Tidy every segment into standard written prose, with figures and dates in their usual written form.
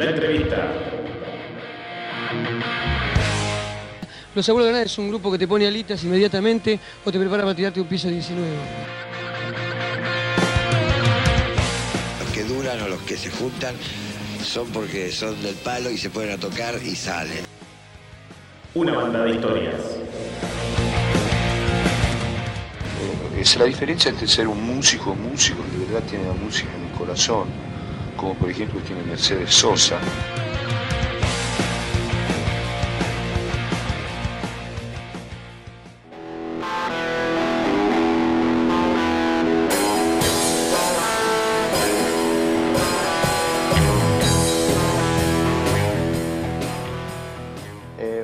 La entrevista. Los Abuelos de Granada es un grupo que te pone alitas inmediatamente o te prepara para tirarte un piso 19. Los que duran o los que se juntan son porque son del palo y se ponen a tocar y salen. Una banda de historias. Es la diferencia entre ser un músico que de verdad tiene la música en el corazón, como por ejemplo tiene Mercedes Sosa.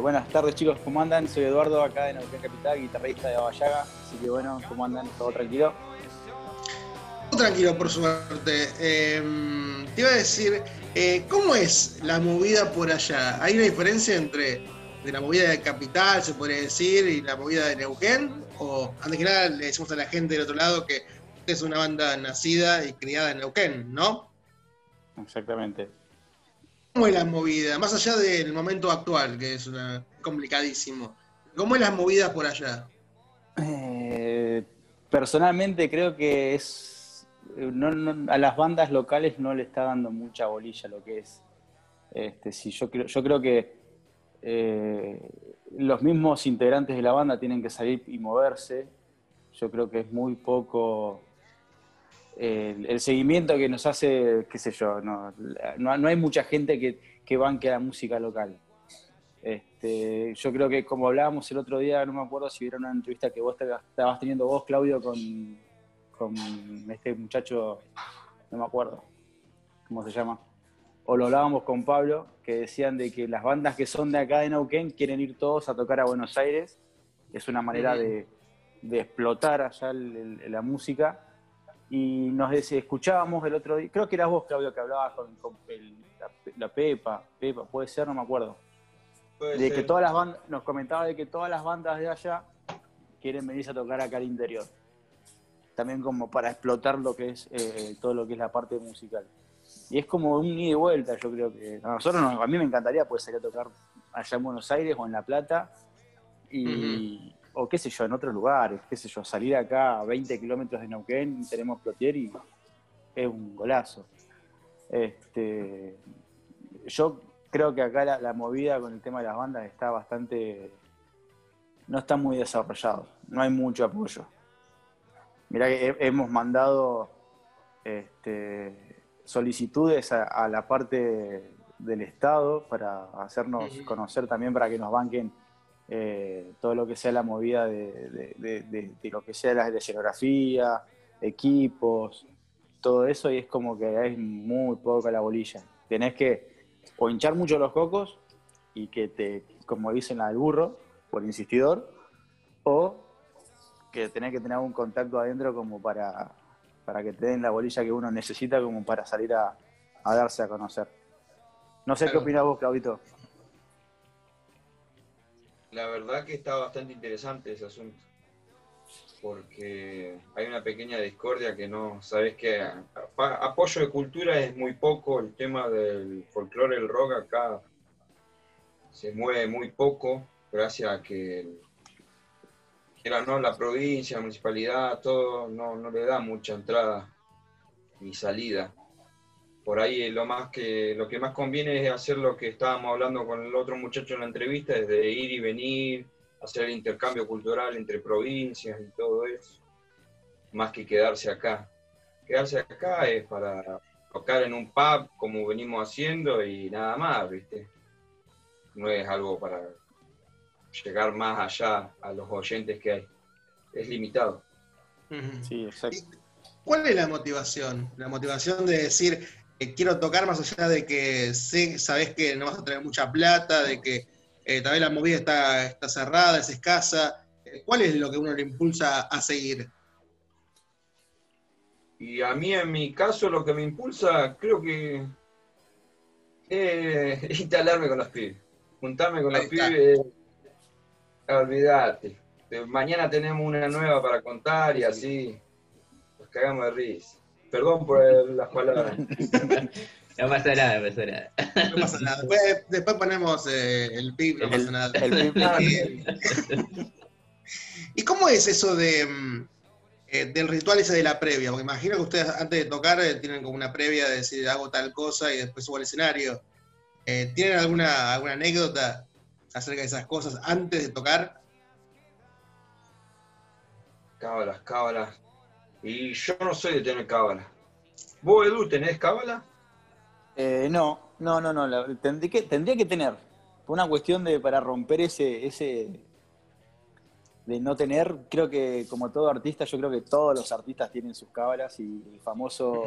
Buenas tardes chicos, ¿cómo andan? Soy Eduardo, acá de Neuquén Capital, guitarrista de Baba Yaga, así que bueno, ¿cómo andan? ¿Todo tranquilo? Todo tranquilo, por suerte. Te iba a decir, ¿cómo es la movida por allá? ¿Hay una diferencia entre de la movida de Capital, se podría decir, y la movida de Neuquén? O, antes que nada, le decimos a la gente del otro lado que es una banda nacida y criada en Neuquén, ¿no? Exactamente. ¿Cómo es la movida? Más allá del momento actual, que es complicadísimo. ¿Cómo es la movida por allá? Personalmente creo que es a las bandas locales no le está dando mucha bolilla lo que es. Si yo creo que los mismos integrantes de la banda tienen que salir y moverse. Yo creo que es muy poco... El seguimiento que nos hace, qué sé yo, no hay mucha gente que banque la música local. Yo creo que como hablábamos el otro día, no me acuerdo si vieron una entrevista que vos estabas teniendo vos, Claudio, con este muchacho, no me acuerdo cómo se llama, o lo hablábamos con Pablo, que decían de que las bandas que son de acá de Neuquén quieren ir todos a tocar a Buenos Aires. Es una manera de explotar allá la música. Y nos escuchábamos el otro día, creo que eras vos, Claudio, que hablabas con la Pepa, puede ser, no me acuerdo. De que todas las bandas, nos comentaba de que todas las bandas de allá quieren venirse a tocar acá al interior. También como para explotar lo que es todo lo que es la parte musical. Y es como un ida y vuelta, yo creo que. A mí me encantaría poder salir a tocar allá en Buenos Aires o en La Plata. Y. Uh-huh. O qué sé yo, en otros lugares, qué sé yo, salir acá a 20 kilómetros de Neuquén, tenemos Plotier y es un golazo. Yo creo que acá la movida con el tema de las bandas está bastante... no está muy desarrollado, no hay mucho apoyo. Mirá que hemos mandado solicitudes a la parte del Estado para hacernos conocer también, para que nos banquen todo lo que sea la movida de lo que sea de escenografía, equipos, todo eso, y es como que es muy poca la bolilla. Tenés que o hinchar mucho los cocos y que te, como dicen al burro, por insistidor, o que tenés que tener un contacto adentro como para que te den la bolilla que uno necesita como para salir a darse a conocer. No sé qué opinás vos, Claudito. La verdad que está bastante interesante ese asunto, porque hay una pequeña discordia que no sabes que apoyo de cultura es muy poco, el tema del folclore, el rock acá se mueve muy poco, gracias a que la provincia, la municipalidad, todo no le da mucha entrada ni salida. Por ahí lo que más conviene es hacer lo que estábamos hablando con el otro muchacho en la entrevista, es de ir y venir, hacer el intercambio cultural entre provincias y todo eso, más que quedarse acá. Quedarse acá es para tocar en un pub como venimos haciendo y nada más, ¿viste? No es algo para llegar más allá a los oyentes que hay. Es limitado. Sí, exacto. ¿Cuál es la motivación? La motivación de decir... quiero tocar más allá de que sabés que no vas a tener mucha plata, de que tal vez la movida está cerrada, es escasa. ¿Cuál es lo que uno le impulsa a seguir? Y a mí, en mi caso, lo que me impulsa, creo que es instalarme con los pibes. Juntarme con los pibes, olvidate. Mañana tenemos una nueva para contar y así nos cagamos de risa. Perdón por las palabras. No pasa nada, no pasa nada. No pasa nada. Después ponemos el pip, no pasa nada. El pip, no. ¿Y cómo es eso de, del ritual ese de la previa? Porque imagino que ustedes antes de tocar tienen como una previa de decir hago tal cosa y después subo al escenario. ¿Tienen alguna anécdota acerca de esas cosas antes de tocar? Cábalas, cábalas. Y yo no soy de tener cábalas. ¿Vos, Edu, tenés cábalas? No. Tendría que tener. Por una cuestión de para romper ese de no tener, creo que como todo artista, yo creo que todos los artistas tienen sus cábalas y el famoso,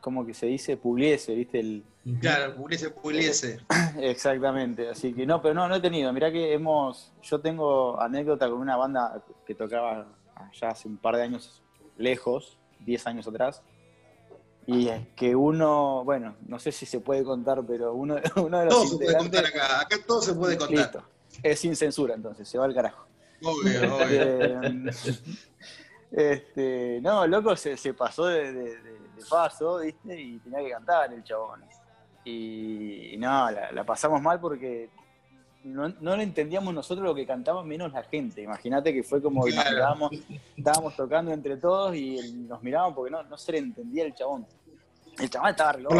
¿cómo que se dice? Pugliese, ¿viste? Claro, Pugliese. Exactamente, así que no, pero no he tenido. Mirá que yo tengo anécdota con una banda que tocaba allá hace un par de años lejos, 10 años atrás. Y es que uno, bueno, no sé si se puede contar, pero uno de los todo integrantes... Todo se puede contar acá todo se puede contar. Listo, es sin censura entonces, se va al carajo. Obvio. No, loco, se pasó de paso, ¿viste? Y tenía que cantar el chabón. Y no, la pasamos mal porque no le entendíamos nosotros lo que cantábamos, menos la gente. Imagínate que fue como claro. Estábamos tocando entre todos y nos mirábamos porque no se le entendía el chabón. El chabón estaba re loco.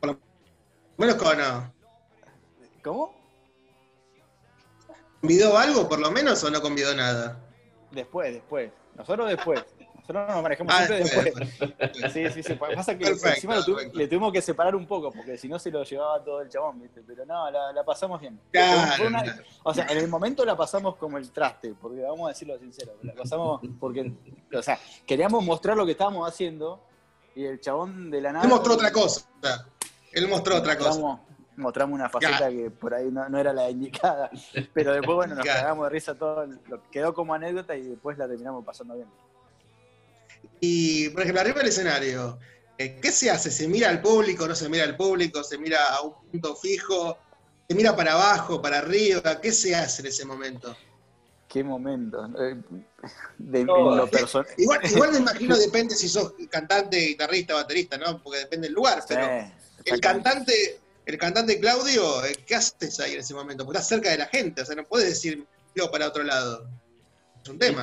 Por lo menos con... ¿Cómo? ¿Convidó algo por lo menos o no convidó nada? Después. Nosotros nos manejamos siempre después. Sí. Pasa que perfecto, encima le tuvimos que separar un poco, porque si no se lo llevaba todo el chabón, ¿viste? Pero no, la pasamos bien. Claro. O sea, en el momento la pasamos como el traste, porque vamos a decirlo sincero, la pasamos porque, o sea, queríamos mostrar lo que estábamos haciendo y el chabón de la nada... Él mostró otra cosa. Mostramos una faceta que por ahí no era la indicada, pero después, bueno, nos cagamos de risa todo, quedó como anécdota y después la terminamos pasando bien. Y, por ejemplo, arriba del escenario, ¿qué se hace? ¿Se mira al público, no se mira al público? ¿Se mira a un punto fijo? ¿Se mira para abajo, para arriba? ¿Qué se hace en ese momento? ¿Qué momento? Lo personal. Igual me imagino, depende si sos cantante, guitarrista, baterista, ¿no? Porque depende del lugar, pero el cantante Claudio, ¿qué haces ahí en ese momento? Porque estás cerca de la gente, o sea, no podés decir yo para otro lado. Es un tema.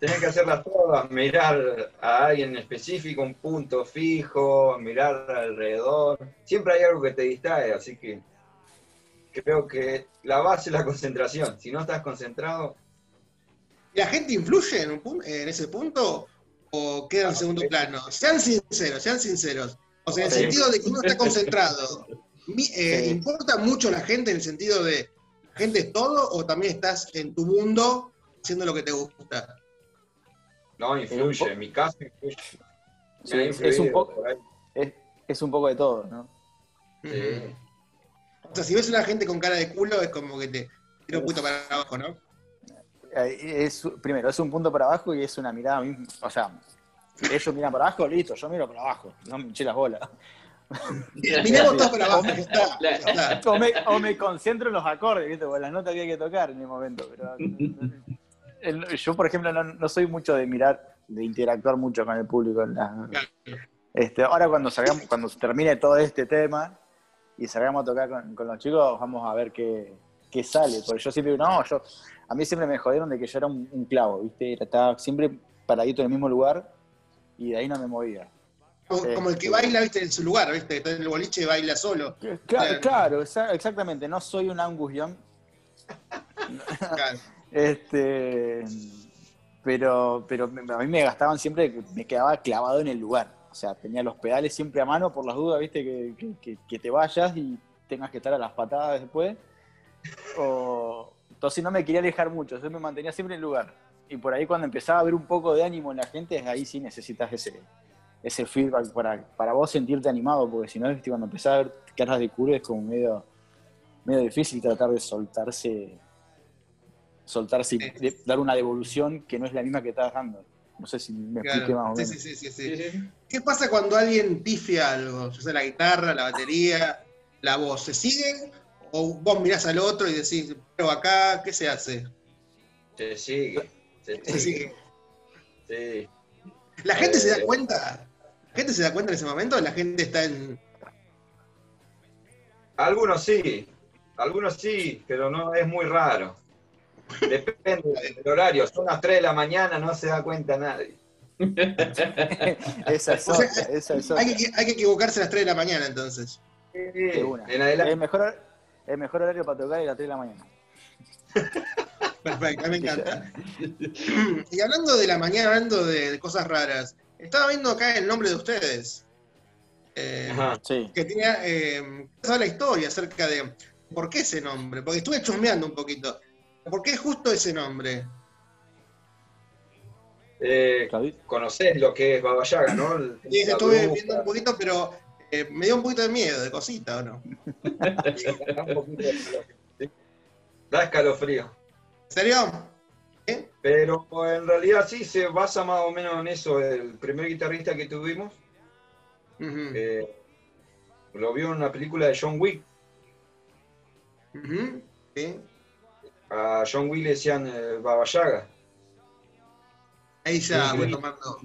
Tenés que hacerlas todas. Mirar a alguien en específico, un punto fijo, mirar alrededor. Siempre hay algo que te distrae, así que creo que la base es la concentración. Si no estás concentrado... ¿La gente influye en ese punto o queda en segundo plano? Sean sinceros. O sea, en el sentido de que uno está concentrado. ¿Importa mucho la gente en el sentido de la gente es todo o también estás en tu mundo haciendo lo que te gusta? No, influye, en mi caso influye. Sí, es un poco de todo, ¿no? Sí. O sea, si ves a una gente con cara de culo, es como que te tira un punto para abajo, ¿no? Primero, es un punto para abajo y es una mirada misma. O sea, ellos miran para abajo, listo, yo miro para abajo. No me hinché las bolas. Miremos todos para abajo. Está. O me concentro en los acordes, ¿viste? Porque las notas que hay que tocar en el momento, pero... Yo, por ejemplo, no soy mucho de mirar, de interactuar mucho con el público. Ahora cuando termine todo este tema y salgamos a tocar con los chicos, vamos a ver qué sale. Porque yo siempre digo, a mí siempre me jodieron de que yo era un clavo, ¿viste? Estaba siempre paradito en el mismo lugar y de ahí no me movía. Como el que baila, ¿viste? En su lugar, ¿viste? Está en el boliche y baila solo. Claro, exactamente. No soy un Angus Young. Claro. Pero a mí me gastaban siempre que me quedaba clavado en el lugar. O sea, tenía los pedales siempre a mano por las dudas, viste, que te vayas y tengas que estar a las patadas después. Entonces no me quería alejar mucho, yo me mantenía siempre en el lugar. Y por ahí cuando empezaba a ver un poco de ánimo en la gente, ahí sí necesitas ese feedback para vos sentirte animado, porque si no, viste, cuando empezás a ver caras de culo es como medio difícil tratar de soltarse y dar una devolución que no es la misma que estás dando. No sé si me expliqué más o menos. Sí. ¿Qué pasa cuando alguien pifia algo? Ya sea la guitarra, la batería, la voz. ¿Se siguen? ¿O vos mirás al otro y decís, pero acá, qué se hace? Se sigue. Sí. ¿La gente se da cuenta? ¿La gente se da cuenta en ese momento? ¿La gente está en...? Algunos sí, pero no es muy raro. Depende del horario, son las 3 de la mañana, no se da cuenta nadie. Esa es otra, o sea, esa es otra. Hay que equivocarse a las 3 de la mañana, entonces. Sí, en adelante. El mejor horario para tocar es las 3 de la mañana. Perfecto, me encanta. Y hablando de la mañana, hablando de cosas raras, estaba viendo acá el nombre de ustedes. Sí. Que tenía la historia acerca de por qué ese nombre, porque estuve chusmeando un poquito. ¿Por qué justo ese nombre? Conocés lo que es Baba Yaga, ¿no? Sí, estuve viendo un poquito, pero me dio un poquito de miedo, de cosita, ¿o no? Un poquito de calor. Da escalofrío. ¿En serio? ¿Eh? Pero en realidad sí, se basa más o menos en eso. El primer guitarrista que tuvimos, lo vio en una película de John Wick. ¿Sí? A John Wick le decían Baba Yaga. Ahí ya voy tomando.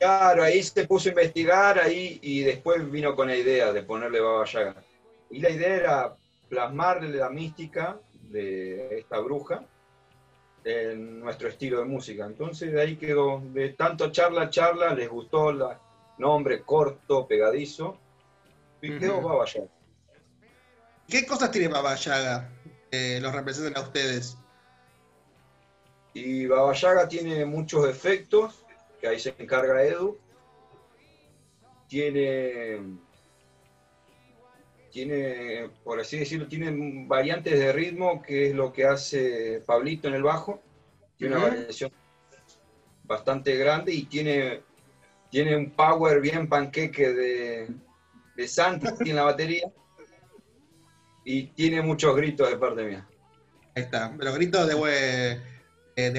Claro, ahí se puso a investigar ahí y después vino con la idea de ponerle Baba Yaga. Y la idea era plasmarle la mística de esta bruja en nuestro estilo de música. Entonces de ahí quedó, de tanto charla, les gustó el nombre corto, pegadizo, y quedó Baba Yaga. ¿Qué cosas tiene Baba Yaga que los representan a ustedes? Y Baba Yaga tiene muchos efectos, que ahí se encarga Edu. Tiene, por así decirlo, tiene variantes de ritmo, que es lo que hace Pablito en el bajo. Tiene una variación bastante grande y tiene un power bien panqueque de Santi en la batería. Y tiene muchos gritos de parte mía. Ahí está, pero gritos de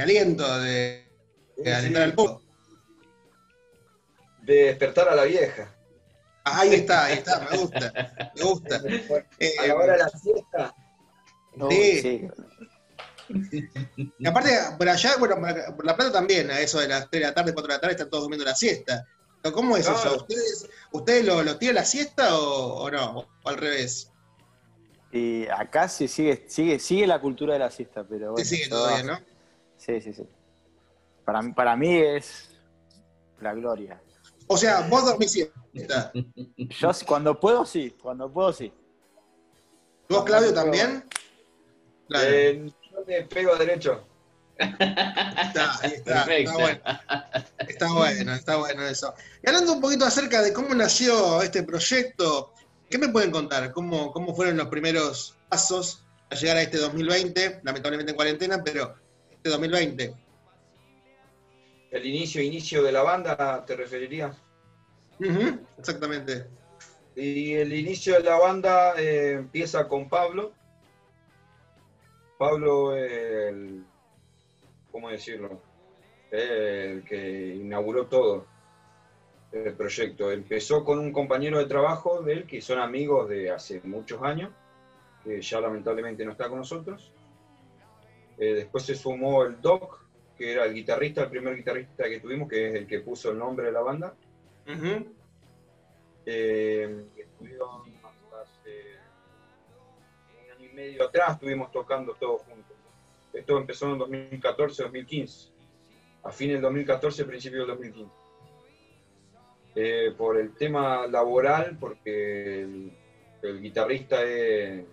aliento, de alentar al público. De despertar a la vieja. Ahí está, me gusta. A la hora de la siesta. Sí. Y aparte, por allá, bueno, por La Plata también, a eso de las 3 de la tarde, 4 de la tarde, están todos durmiendo la siesta. Pero ¿cómo es eso? ¿Ustedes lo tiran la siesta o no? ¿O al revés? Y acá sí sigue la cultura de la siesta, pero bueno. Sí, sigue todavía, ¿no? Sí. Para mí es la gloria. O sea, vos dormís siesta. Yo cuando puedo sí. ¿Vos, Claudio, también? Yo le pego derecho. Ahí está. Está bueno eso. Y hablando un poquito acerca de cómo nació este proyecto, ¿qué me pueden contar? ¿Cómo fueron los primeros pasos a llegar a este 2020? Lamentablemente en cuarentena, pero este 2020. ¿El inicio de la banda te referirías? Exactamente. Y el inicio de la banda empieza con Pablo. Pablo, ¿cómo decirlo? El que inauguró todo el proyecto. Empezó con un compañero de trabajo de él, que son amigos de hace muchos años, que ya lamentablemente no está con nosotros. Después se sumó el Doc, que era el primer guitarrista que tuvimos, que es el que puso el nombre de la banda. Estuvieron hace un año y medio atrás, estuvimos tocando todos juntos. Esto empezó en 2014, 2015. A fines del 2014, principio del 2015. Por el tema laboral, porque el guitarrista es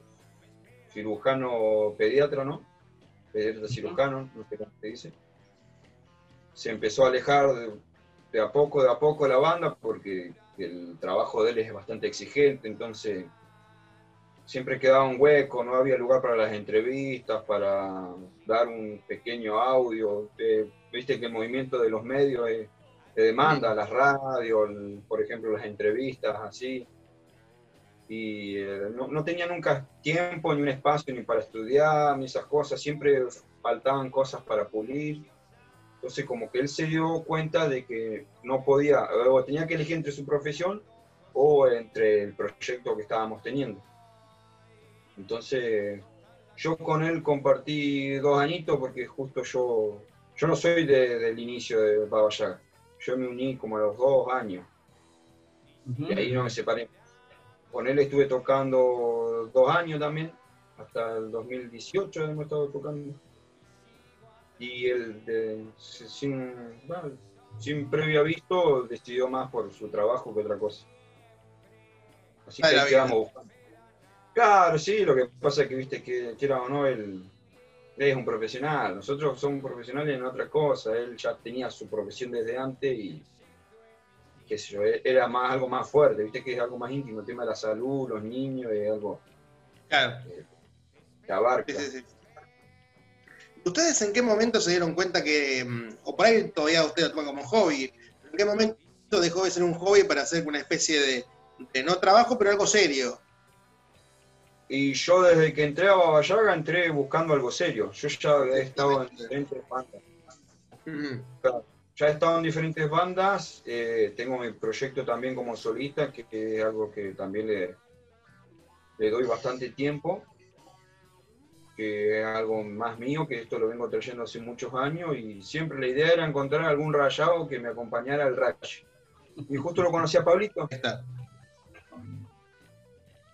cirujano pediatra, ¿no? Pediatra cirujano, no sé cómo se dice. Se empezó a alejar de a poco de la banda, porque el trabajo de él es bastante exigente, entonces siempre quedaba un hueco, no había lugar para las entrevistas, para dar un pequeño audio. Viste que el movimiento de los medios te demanda, las radios, por ejemplo, las entrevistas, así. Y no tenía nunca tiempo, ni un espacio, ni para estudiar, ni esas cosas, siempre faltaban cosas para pulir. Entonces como que él se dio cuenta de que no podía, o tenía que elegir entre su profesión o entre el proyecto que estábamos teniendo. Entonces yo con él compartí 2 añitos, porque justo yo no soy del inicio de Baba Yaga. Yo me uní como a los 2 años. Uh-huh. Y ahí no me separé. Con él estuve tocando 2 años también, hasta el 2018 hemos estado tocando. Y él, sin previo aviso, decidió más por su trabajo que otra cosa. Así que ahí quedamos buscando. Claro, sí, lo que pasa es que, viste, que quiera o no, él es un profesional. Nosotros somos profesionales en otra cosa. Él ya tenía su profesión desde antes y, qué sé yo, era más, algo más fuerte, viste, que es algo más íntimo. El tema de la salud, los niños, es algo... Claro. Que abarca. Sí, sí, sí. ¿Ustedes en qué momento se dieron cuenta que, o por ahí todavía usted lo toma como hobby, en qué momento dejó de ser un hobby para hacer una especie de no trabajo, pero algo serio? Y yo desde que entré a Baba Yaga entré buscando algo serio. Yo ya he estado en diferentes bandas. Claro, ya he estado en diferentes bandas. Tengo mi proyecto también como solista, que es algo que también le doy bastante tiempo. Que es algo más mío, que esto lo vengo trayendo hace muchos años. Y siempre la idea era encontrar algún rayado que me acompañara al rayo. Y justo lo conocí a Pablito. Está.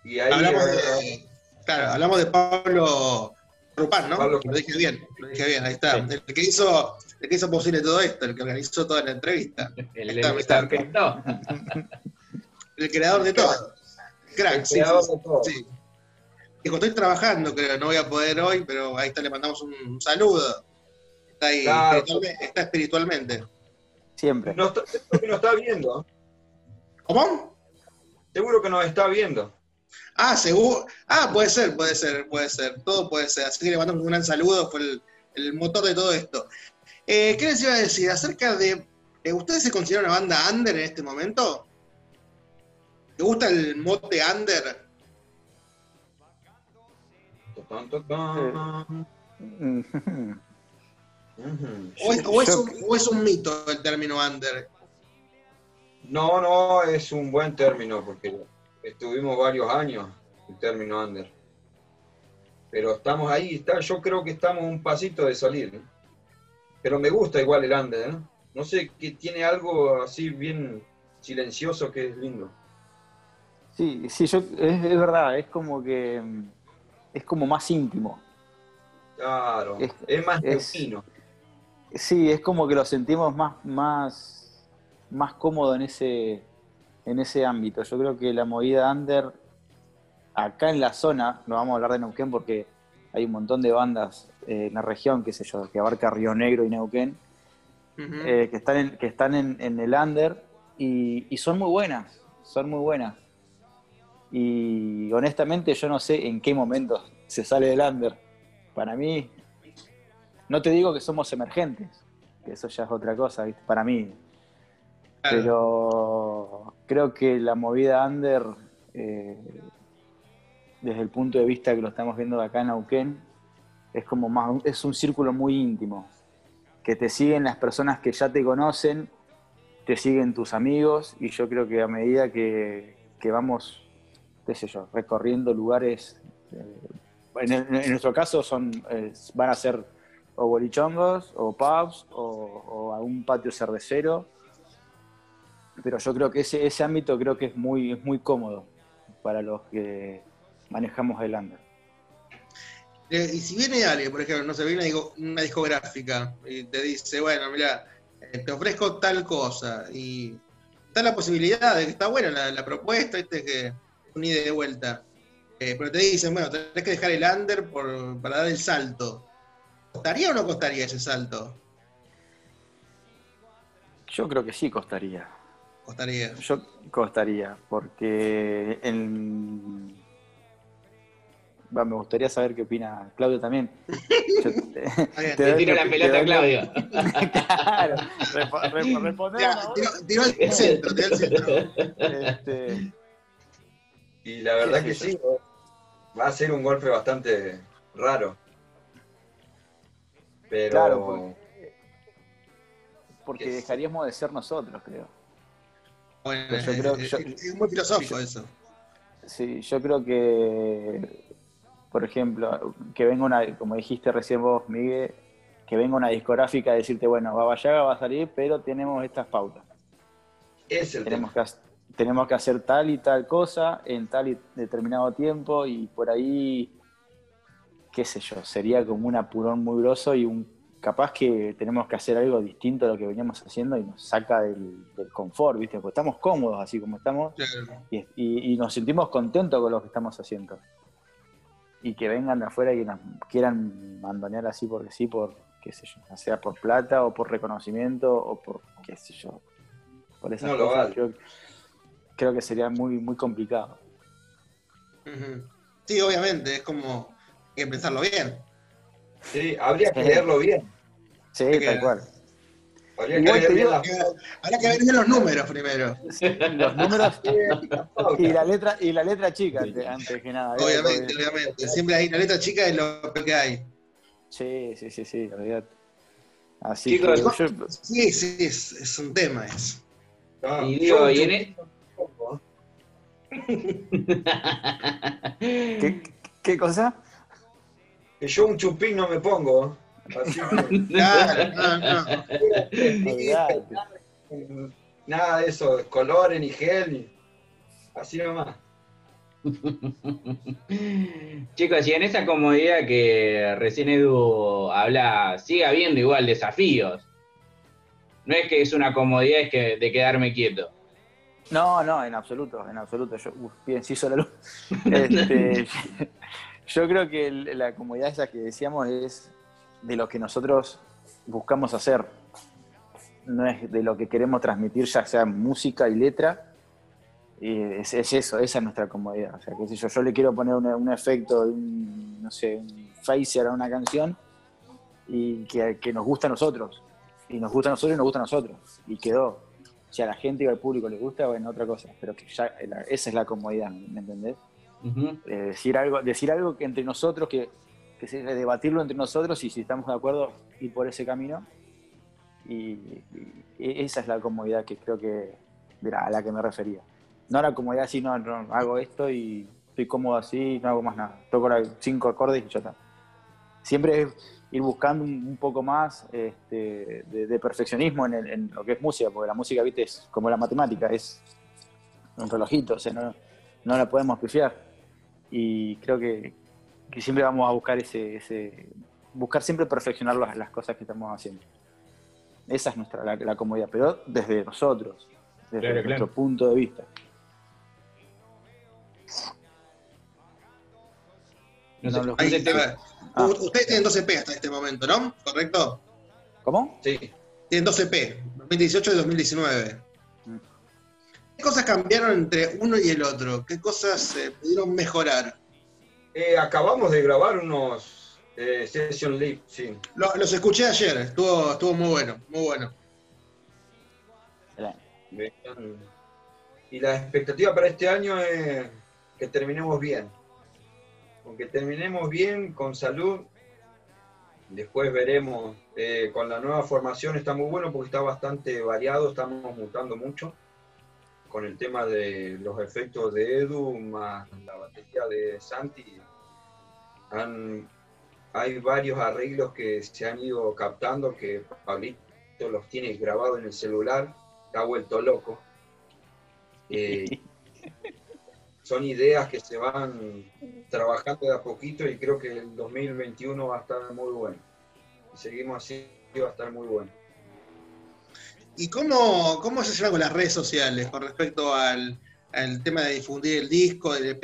Y ahí hablamos de Pablo Rupán, ¿no? Pablo, lo dije bien, ahí está. Sí. El que hizo posible todo esto, el que organizó toda la entrevista. Está. El creador de todo. Crack, el creador de todo. Sí. Dijo, estoy trabajando, creo, no voy a poder hoy, pero ahí está, le mandamos un saludo. Está ahí, claro. Está espiritualmente. Siempre. Seguro que nos está viendo. ¿Cómo? Seguro que nos está viendo. Ah, seguro. Ah, puede ser. Todo puede ser. Así que le mandamos un gran saludo, fue el motor de todo esto. ¿Qué les iba a decir? Acerca de... ¿Ustedes se consideran una banda under en este momento? ¿Te gusta el mote under? ¿O es un mito el término under? No, es un buen término, porque... Estuvimos varios años el término under. Pero estamos ahí, yo creo que estamos un pasito de salir, ¿no? Pero me gusta igual el under, ¿no? No sé, que tiene algo así bien silencioso que es lindo. Sí, es verdad, es como que... Es como más íntimo. Claro, es más neuquino. Sí, es como que lo sentimos más cómodo en ese... En ese ámbito. Yo creo que la movida under, acá en la zona, no vamos a hablar de Neuquén porque hay un montón de bandas en la región, qué sé yo, que abarca Río Negro y Neuquén, uh-huh. que están en el under y son muy buenas, Y honestamente yo no sé en qué momento se sale del under. Para mí, no te digo que somos emergentes, que eso ya es otra cosa, ¿viste? Para mí. Pero creo que la movida under, desde el punto de vista que lo estamos viendo de acá en Neuquén, es como más, es un círculo muy íntimo, que te siguen las personas que ya te conocen, te siguen tus amigos, y yo creo que a medida que vamos, qué sé yo, recorriendo lugares, en nuestro caso van a ser o bolichongos, o pubs, o a un patio cervecero. Pero yo creo que ese ámbito creo que es muy cómodo para los que manejamos el under. Y si viene alguien, por ejemplo, no sé, viene una discográfica y te dice, bueno, mirá, te ofrezco tal cosa, y está la posibilidad de que está buena la propuesta, que un ida de vuelta, pero te dicen, bueno, tenés que dejar el under para dar el salto. ¿Costaría o no costaría ese salto? Yo creo que sí costaría. Costaría, porque me gustaría saber qué opina Claudio también. Te tiro la pelota a Claudio. Claro, responder. Tiro al centro, Y la verdad que sí, va a ser un golpe bastante raro. Pero... Claro, porque dejaríamos de ser nosotros, creo. Bueno, yo creo que es muy filosófico eso. Sí, yo creo que, por ejemplo, que venga una, como dijiste recién vos, Miguel, que venga una discográfica a decirte, bueno, Baba Yaga va a salir, pero tenemos estas pautas. Es el tema. tenemos que hacer tal y tal cosa en tal y determinado tiempo, y por ahí, qué sé yo, sería como un apurón muy grosso y capaz que tenemos que hacer algo distinto a lo que veníamos haciendo y nos saca del confort, ¿viste? Porque estamos cómodos así como estamos, claro, y nos sentimos contentos con lo que estamos haciendo. Y que vengan de afuera y que nos quieran mandonear así porque sí, por qué sé yo, sea por plata o por reconocimiento o por qué sé yo, por esas cosas, vale. Yo creo que sería muy, muy complicado. Sí, obviamente, es como hay que pensarlo bien. Sí, habría que leerlo bien. Sí, tal cual. Habría que leer bien habrá que ver bien los números primero. Sí, los números y la letra chica, sí, antes que nada. Obviamente, obviamente. Siempre hay la letra chica de lo que hay. Sí, sí, sí, sí, olvídate. Así que sí, sí, es un tema eso. No, y digo, ¿y en esto? ¿Qué cosa? Que yo un chupín no me pongo. Así que... Claro, no. Nada de eso, colores ni gel, ni... así nomás. Chicos, y en esa comodidad que recién Edu habla, sigue habiendo igual desafíos. No es que es una comodidad, es que de quedarme quieto. No, no, en absoluto, en absoluto. Yo, bien, sí, solo la luz. Yo creo que la comodidad esa que decíamos es de lo que nosotros buscamos hacer. No es de lo que queremos transmitir, ya sea música y letra. Y es eso, esa es nuestra comodidad. O sea, que si yo le quiero poner un efecto, no sé, un phaser a una canción y que nos gusta a nosotros. Y nos gusta a nosotros y nos gusta a nosotros. Y quedó. Si a la gente y al público le gusta, bueno, otra cosa. Pero que ya, esa es la comodidad, ¿me entendés? Decir algo que entre nosotros, que se, debatirlo entre nosotros y si estamos de acuerdo ir por ese camino, y esa es la comodidad que creo que a la que me refería, no la comodidad si no hago esto y estoy cómodo así, no hago más nada, toco 5 acordes y ya está. Siempre es ir buscando un poco más de perfeccionismo en lo que es música, porque la música, viste, es como la matemática, es un relojito, o sea, no la podemos pifiar. Y creo que siempre vamos a buscar buscar siempre perfeccionar las cosas que estamos haciendo. Esa es la comodidad, pero desde nosotros, desde nuestro punto de vista. No sé, ustedes tienen 2 EP hasta este momento, ¿no? ¿Correcto? ¿Cómo? Sí. Tienen 2 EP, 2018 y 2019. ¿Qué cosas cambiaron entre uno y el otro? ¿Qué cosas se pudieron mejorar? Acabamos de grabar unos Session Live, sí. Los escuché ayer, estuvo muy bueno, muy bueno. Y la expectativa para este año es que terminemos bien. Aunque terminemos bien, con salud, después veremos. Con la nueva formación está muy bueno porque está bastante variado, estamos mutando mucho. Con el tema de los efectos de Edu, más la batería de Santi, hay varios arreglos que se han ido captando, que Pablito los tiene grabados en el celular, está vuelto loco. Son ideas que se van trabajando de a poquito y creo que el 2021 va a estar muy bueno. Si seguimos así, va a estar muy bueno. ¿Y cómo se lleva con las redes sociales con respecto al tema de difundir el disco, del EP,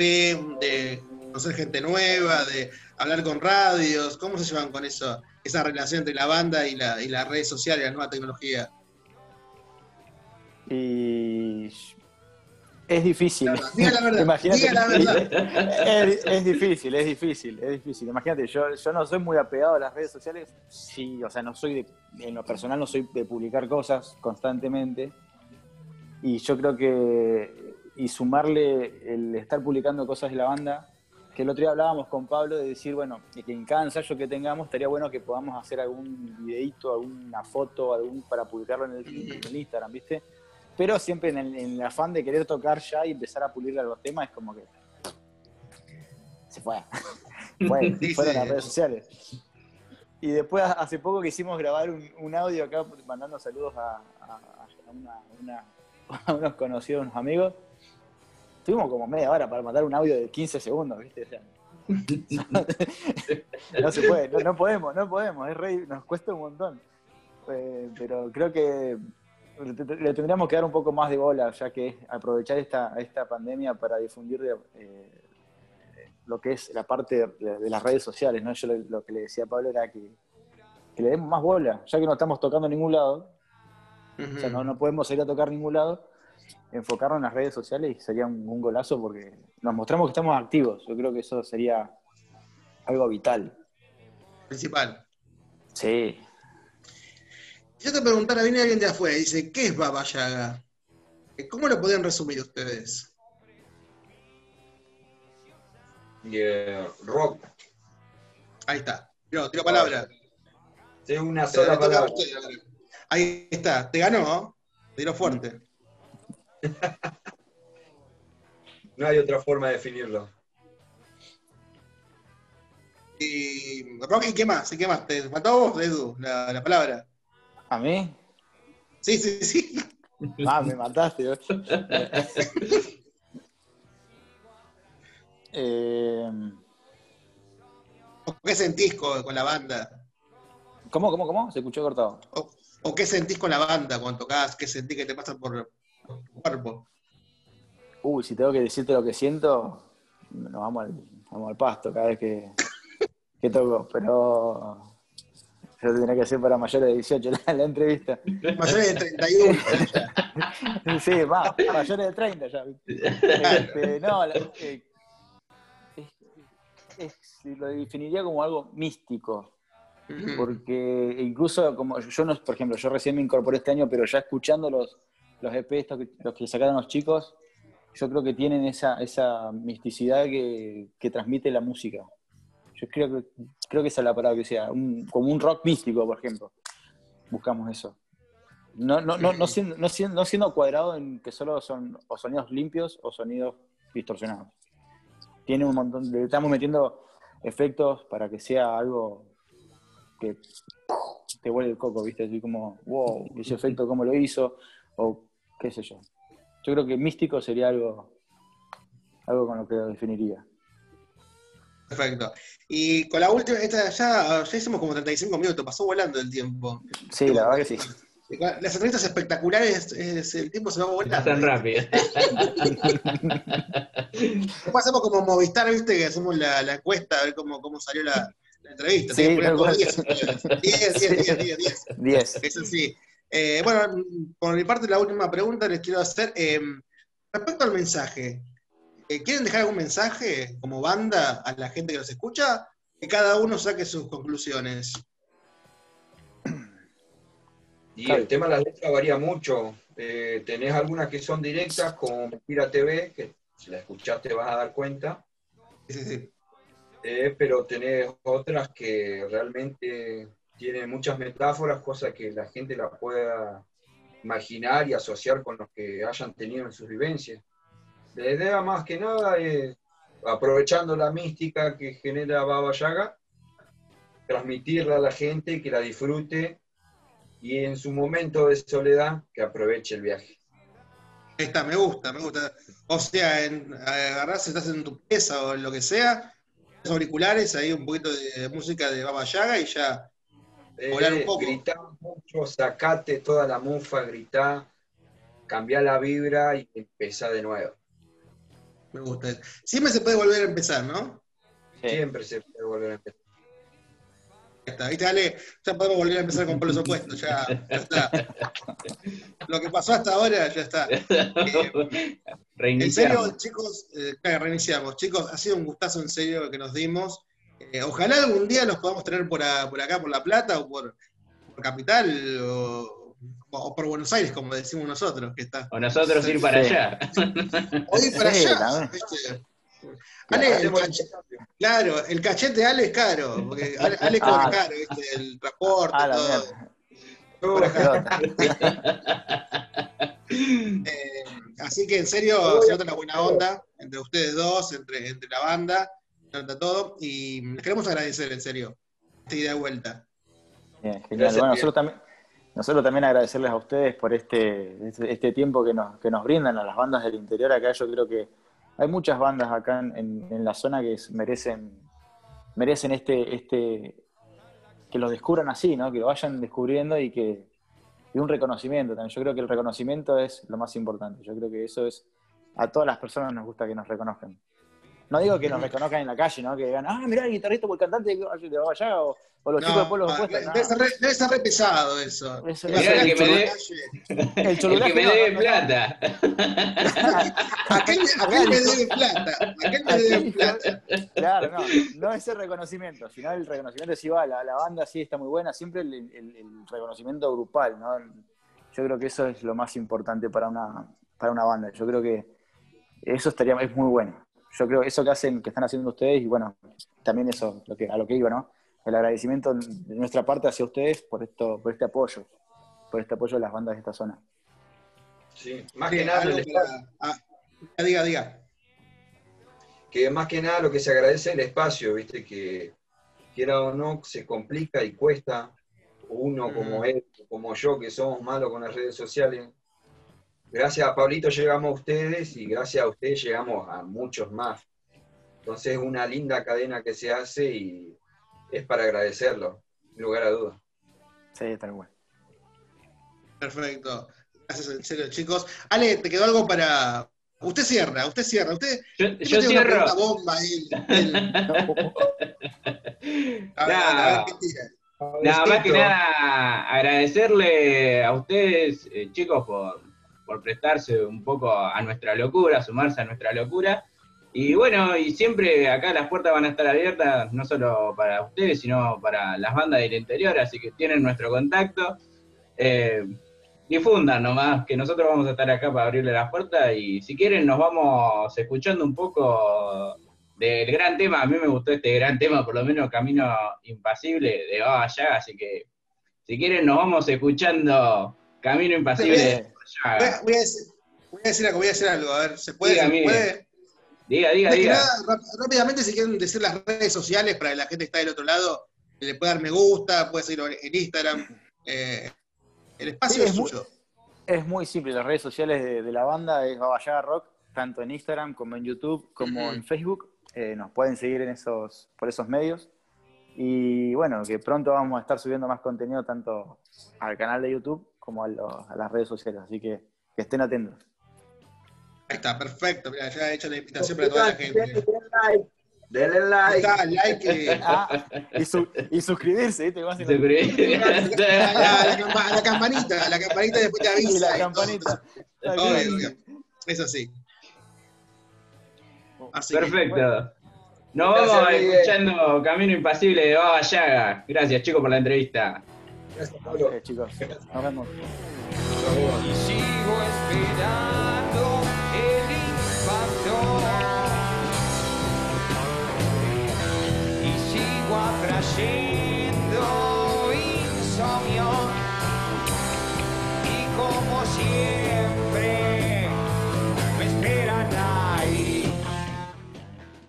de conocer gente nueva, de hablar con radios? ¿Cómo se llevan con eso, esa relación entre la banda y las redes sociales, la nueva tecnología? Y... es difícil. Diga la verdad. Es difícil. Imagínate, yo no soy muy apegado a las redes sociales. Sí, o sea, no soy en lo personal no soy de publicar cosas constantemente. Y yo creo que... y sumarle el estar publicando cosas de la banda, que el otro día hablábamos con Pablo de decir, bueno, que en cada ensayo que tengamos estaría bueno que podamos hacer algún videíto, alguna foto, para publicarlo en el Instagram, ¿viste? Pero siempre en el afán de querer tocar ya y empezar a pulir los temas, es como que se fue. Fueron las redes sociales. Y después, hace poco que hicimos grabar un audio acá mandando saludos a una a unos conocidos, unos amigos. Tuvimos como media hora para mandar un audio de 15 segundos, ¿viste? O sea, no se puede, no podemos, es re, nos cuesta un montón. Pero creo que le tendríamos que dar un poco más de bola, ya que es aprovechar esta pandemia para difundir lo que es la parte de las redes sociales, ¿no? Yo lo que le decía a Pablo era que le demos más bola, ya que no estamos tocando en ningún lado, o sea, no podemos ir a tocar ningún lado, enfocarnos en las redes sociales y sería un golazo porque nos mostramos que estamos activos. Yo creo que eso sería algo vital. Principal. Sí. Yo te preguntara, viene alguien de afuera y dice, ¿qué es Baba Yaga? ¿Cómo lo podrían resumir ustedes? Yeah, rock. Ahí está. No, tiro palabra. Sí, una sola palabra. Ahí está. Te ganó. Te dio fuerte. No hay otra forma de definirlo. Y rock, ¿y qué más? ¿Y qué más? ¿Te mató vos, Edu, la palabra? ¿A mí? Sí, sí, sí. Ah, me mataste. ¿Qué sentís con la banda? ¿Cómo? Se escuchó cortado. ¿O qué sentís con la banda cuando tocás? ¿Qué sentís que te pasa por tu cuerpo? Uy, si tengo que decirte lo que siento, nos vamos al pasto cada vez que toco, pero... Yo tendría que hacer para mayores de 18 la entrevista. Mayores de 31. Sí, más, mayores de 30 ya. No, lo definiría como algo místico. Porque incluso, como yo no, por ejemplo, yo recién me incorporé este año, pero ya escuchando los EP, los que sacaron los chicos, yo creo que tienen esa misticidad que transmite la música. Yo creo que esa es la palabra que sea, como un rock místico, por ejemplo. Buscamos eso. No siendo cuadrado en que solo son o sonidos limpios o sonidos distorsionados. Tiene un montón, le estamos metiendo efectos para que sea algo que te vuelve el coco, ¿viste? Así como, wow, ese efecto cómo lo hizo, o qué sé yo. Yo creo que místico sería algo con lo que lo definiría. Perfecto. Y con la última, esta ya hicimos como 35 minutos, pasó volando el tiempo. Sí, la verdad que sí. Las entrevistas espectaculares, el tiempo se va volando. Tan rápido. Después hacemos como Movistar, ¿viste? Que hacemos la encuesta, a ver cómo salió la entrevista. Sí, 10. Eso sí. Bueno, por mi parte, la última pregunta les quiero hacer. Respecto al mensaje. ¿Quieren dejar algún mensaje como banda a la gente que los escucha? Que cada uno saque sus conclusiones. Y claro, el tema de las letras varía mucho. Tenés algunas que son directas, como Mentira TV, que si la escuchaste vas a dar cuenta. Sí. Pero tenés otras que realmente tienen muchas metáforas, cosas que la gente la pueda imaginar y asociar con los que hayan tenido en sus vivencias. La idea más que nada es, aprovechando la mística que genera Baba Yaga, transmitirla a la gente, que la disfrute, y en su momento de soledad, que aproveche el viaje. Esta me gusta. O sea, agarrás, estás en tu pieza o en lo que sea, los auriculares, ahí un poquito de música de Baba Yaga y ya volar un poco. Gritá mucho, sacate toda la mufa, gritá, cambiá la vibra y empezá de nuevo. Me gusta. Siempre se puede volver a empezar, ¿no? Sí. Siempre se puede volver a empezar. Ya está, ¿viste? Dale, ya podemos volver a empezar con los opuestos, ya está. Lo que pasó hasta ahora, ya está. En serio, chicos, reiniciamos. Chicos, ha sido un gustazo en serio que nos dimos. Ojalá algún día los podamos tener por acá, por La Plata, o por Capital, o por Buenos Aires, como decimos nosotros. Que está, o nosotros ir para allá. O ir para allá. Claro, el cachete de Ale es caro. Porque Ale cobra caro, ¿viste? El transporte, todo. Así que en serio, se nota la buena onda entre ustedes dos, entre la banda, se nota todo. Y les queremos agradecer, en serio, esta ida y vuelta. Bien, genial. Gracias, bueno, nosotros también. Nosotros también agradecerles a ustedes por este tiempo que nos brindan a las bandas del interior. Acá yo creo que hay muchas bandas acá en la zona que merecen que los descubran así, ¿no? Que lo vayan descubriendo y y un reconocimiento también. Yo creo que el reconocimiento es lo más importante. Yo creo que eso es, a todas las personas nos gusta que nos reconozcan. No digo que nos reconozcan en la calle, ¿no? Que digan, ah, mirá el guitarrista o el cantante de Baba Yaga o los chicos de pueblos opuestos. No. Debe ser re pesado eso. El que me debe plata. Aquel me debe plata. Claro, no es el reconocimiento, sino el reconocimiento es igual. La banda sí está muy buena, siempre el reconocimiento grupal, ¿no? Yo creo que eso es lo más importante para una banda. Yo creo que eso es muy bueno. Yo creo que eso que están haciendo ustedes, y bueno, también eso, a lo que iba, ¿no? El agradecimiento de nuestra parte hacia ustedes por este apoyo de las bandas de esta zona. Sí, más que nada, diga. Que más que nada lo que se agradece es el espacio, viste, que quiera o no, se complica y cuesta. Uno como él, como yo, que somos malos con las redes sociales. Gracias a Pablito llegamos a ustedes y gracias a ustedes llegamos a muchos más. Entonces es una linda cadena que se hace y es para agradecerlo, sin lugar a dudas. Sí, tal cual. Perfecto. Gracias en serio, chicos. Ale, ¿te quedó algo para...? Usted cierra, usted cierra. Usted, yo cierro. Una bomba ahí. A ver qué tira. Nada más que nada, agradecerle a ustedes, chicos, por prestarse un poco a nuestra locura, sumarse a nuestra locura. Y bueno, y siempre acá las puertas van a estar abiertas, no solo para ustedes, sino para las bandas del interior, así que tienen nuestro contacto. Difundan nomás, que nosotros vamos a estar acá para abrirle las puertas, y si quieren nos vamos escuchando un poco del gran tema. A mí me gustó este gran tema, por lo menos Camino Impasible, de Baba Yaga, así que si quieren nos vamos escuchando Camino Impasible. Voy a decir algo, a ver, ¿se puede? Diga. Nada, rápidamente, si quieren decir las redes sociales para que la gente que está del otro lado le pueda dar me gusta, puede seguirlo en Instagram. El espacio sí, es suyo. Es muy simple, las redes sociales de la banda es Baba Yaga Rock, tanto en Instagram como en YouTube, como en Facebook. Nos pueden seguir por esos medios. Y bueno, que pronto vamos a estar subiendo más contenido tanto al canal de YouTube como a las redes sociales, así que estén atentos. Ahí está, perfecto. Mira, ya he hecho la invitación para toda la gente. Denle like. Está, like. Y suscribirse, ¿viste? La campanita después te avisa. Eso sí. Así perfecto. Bueno. Nos vamos escuchando Camino Impasible de Baba Yaga. Gracias, chicos, por la entrevista. Gracias, Pablo. Chicos, nos vemos. Y sigo esperando.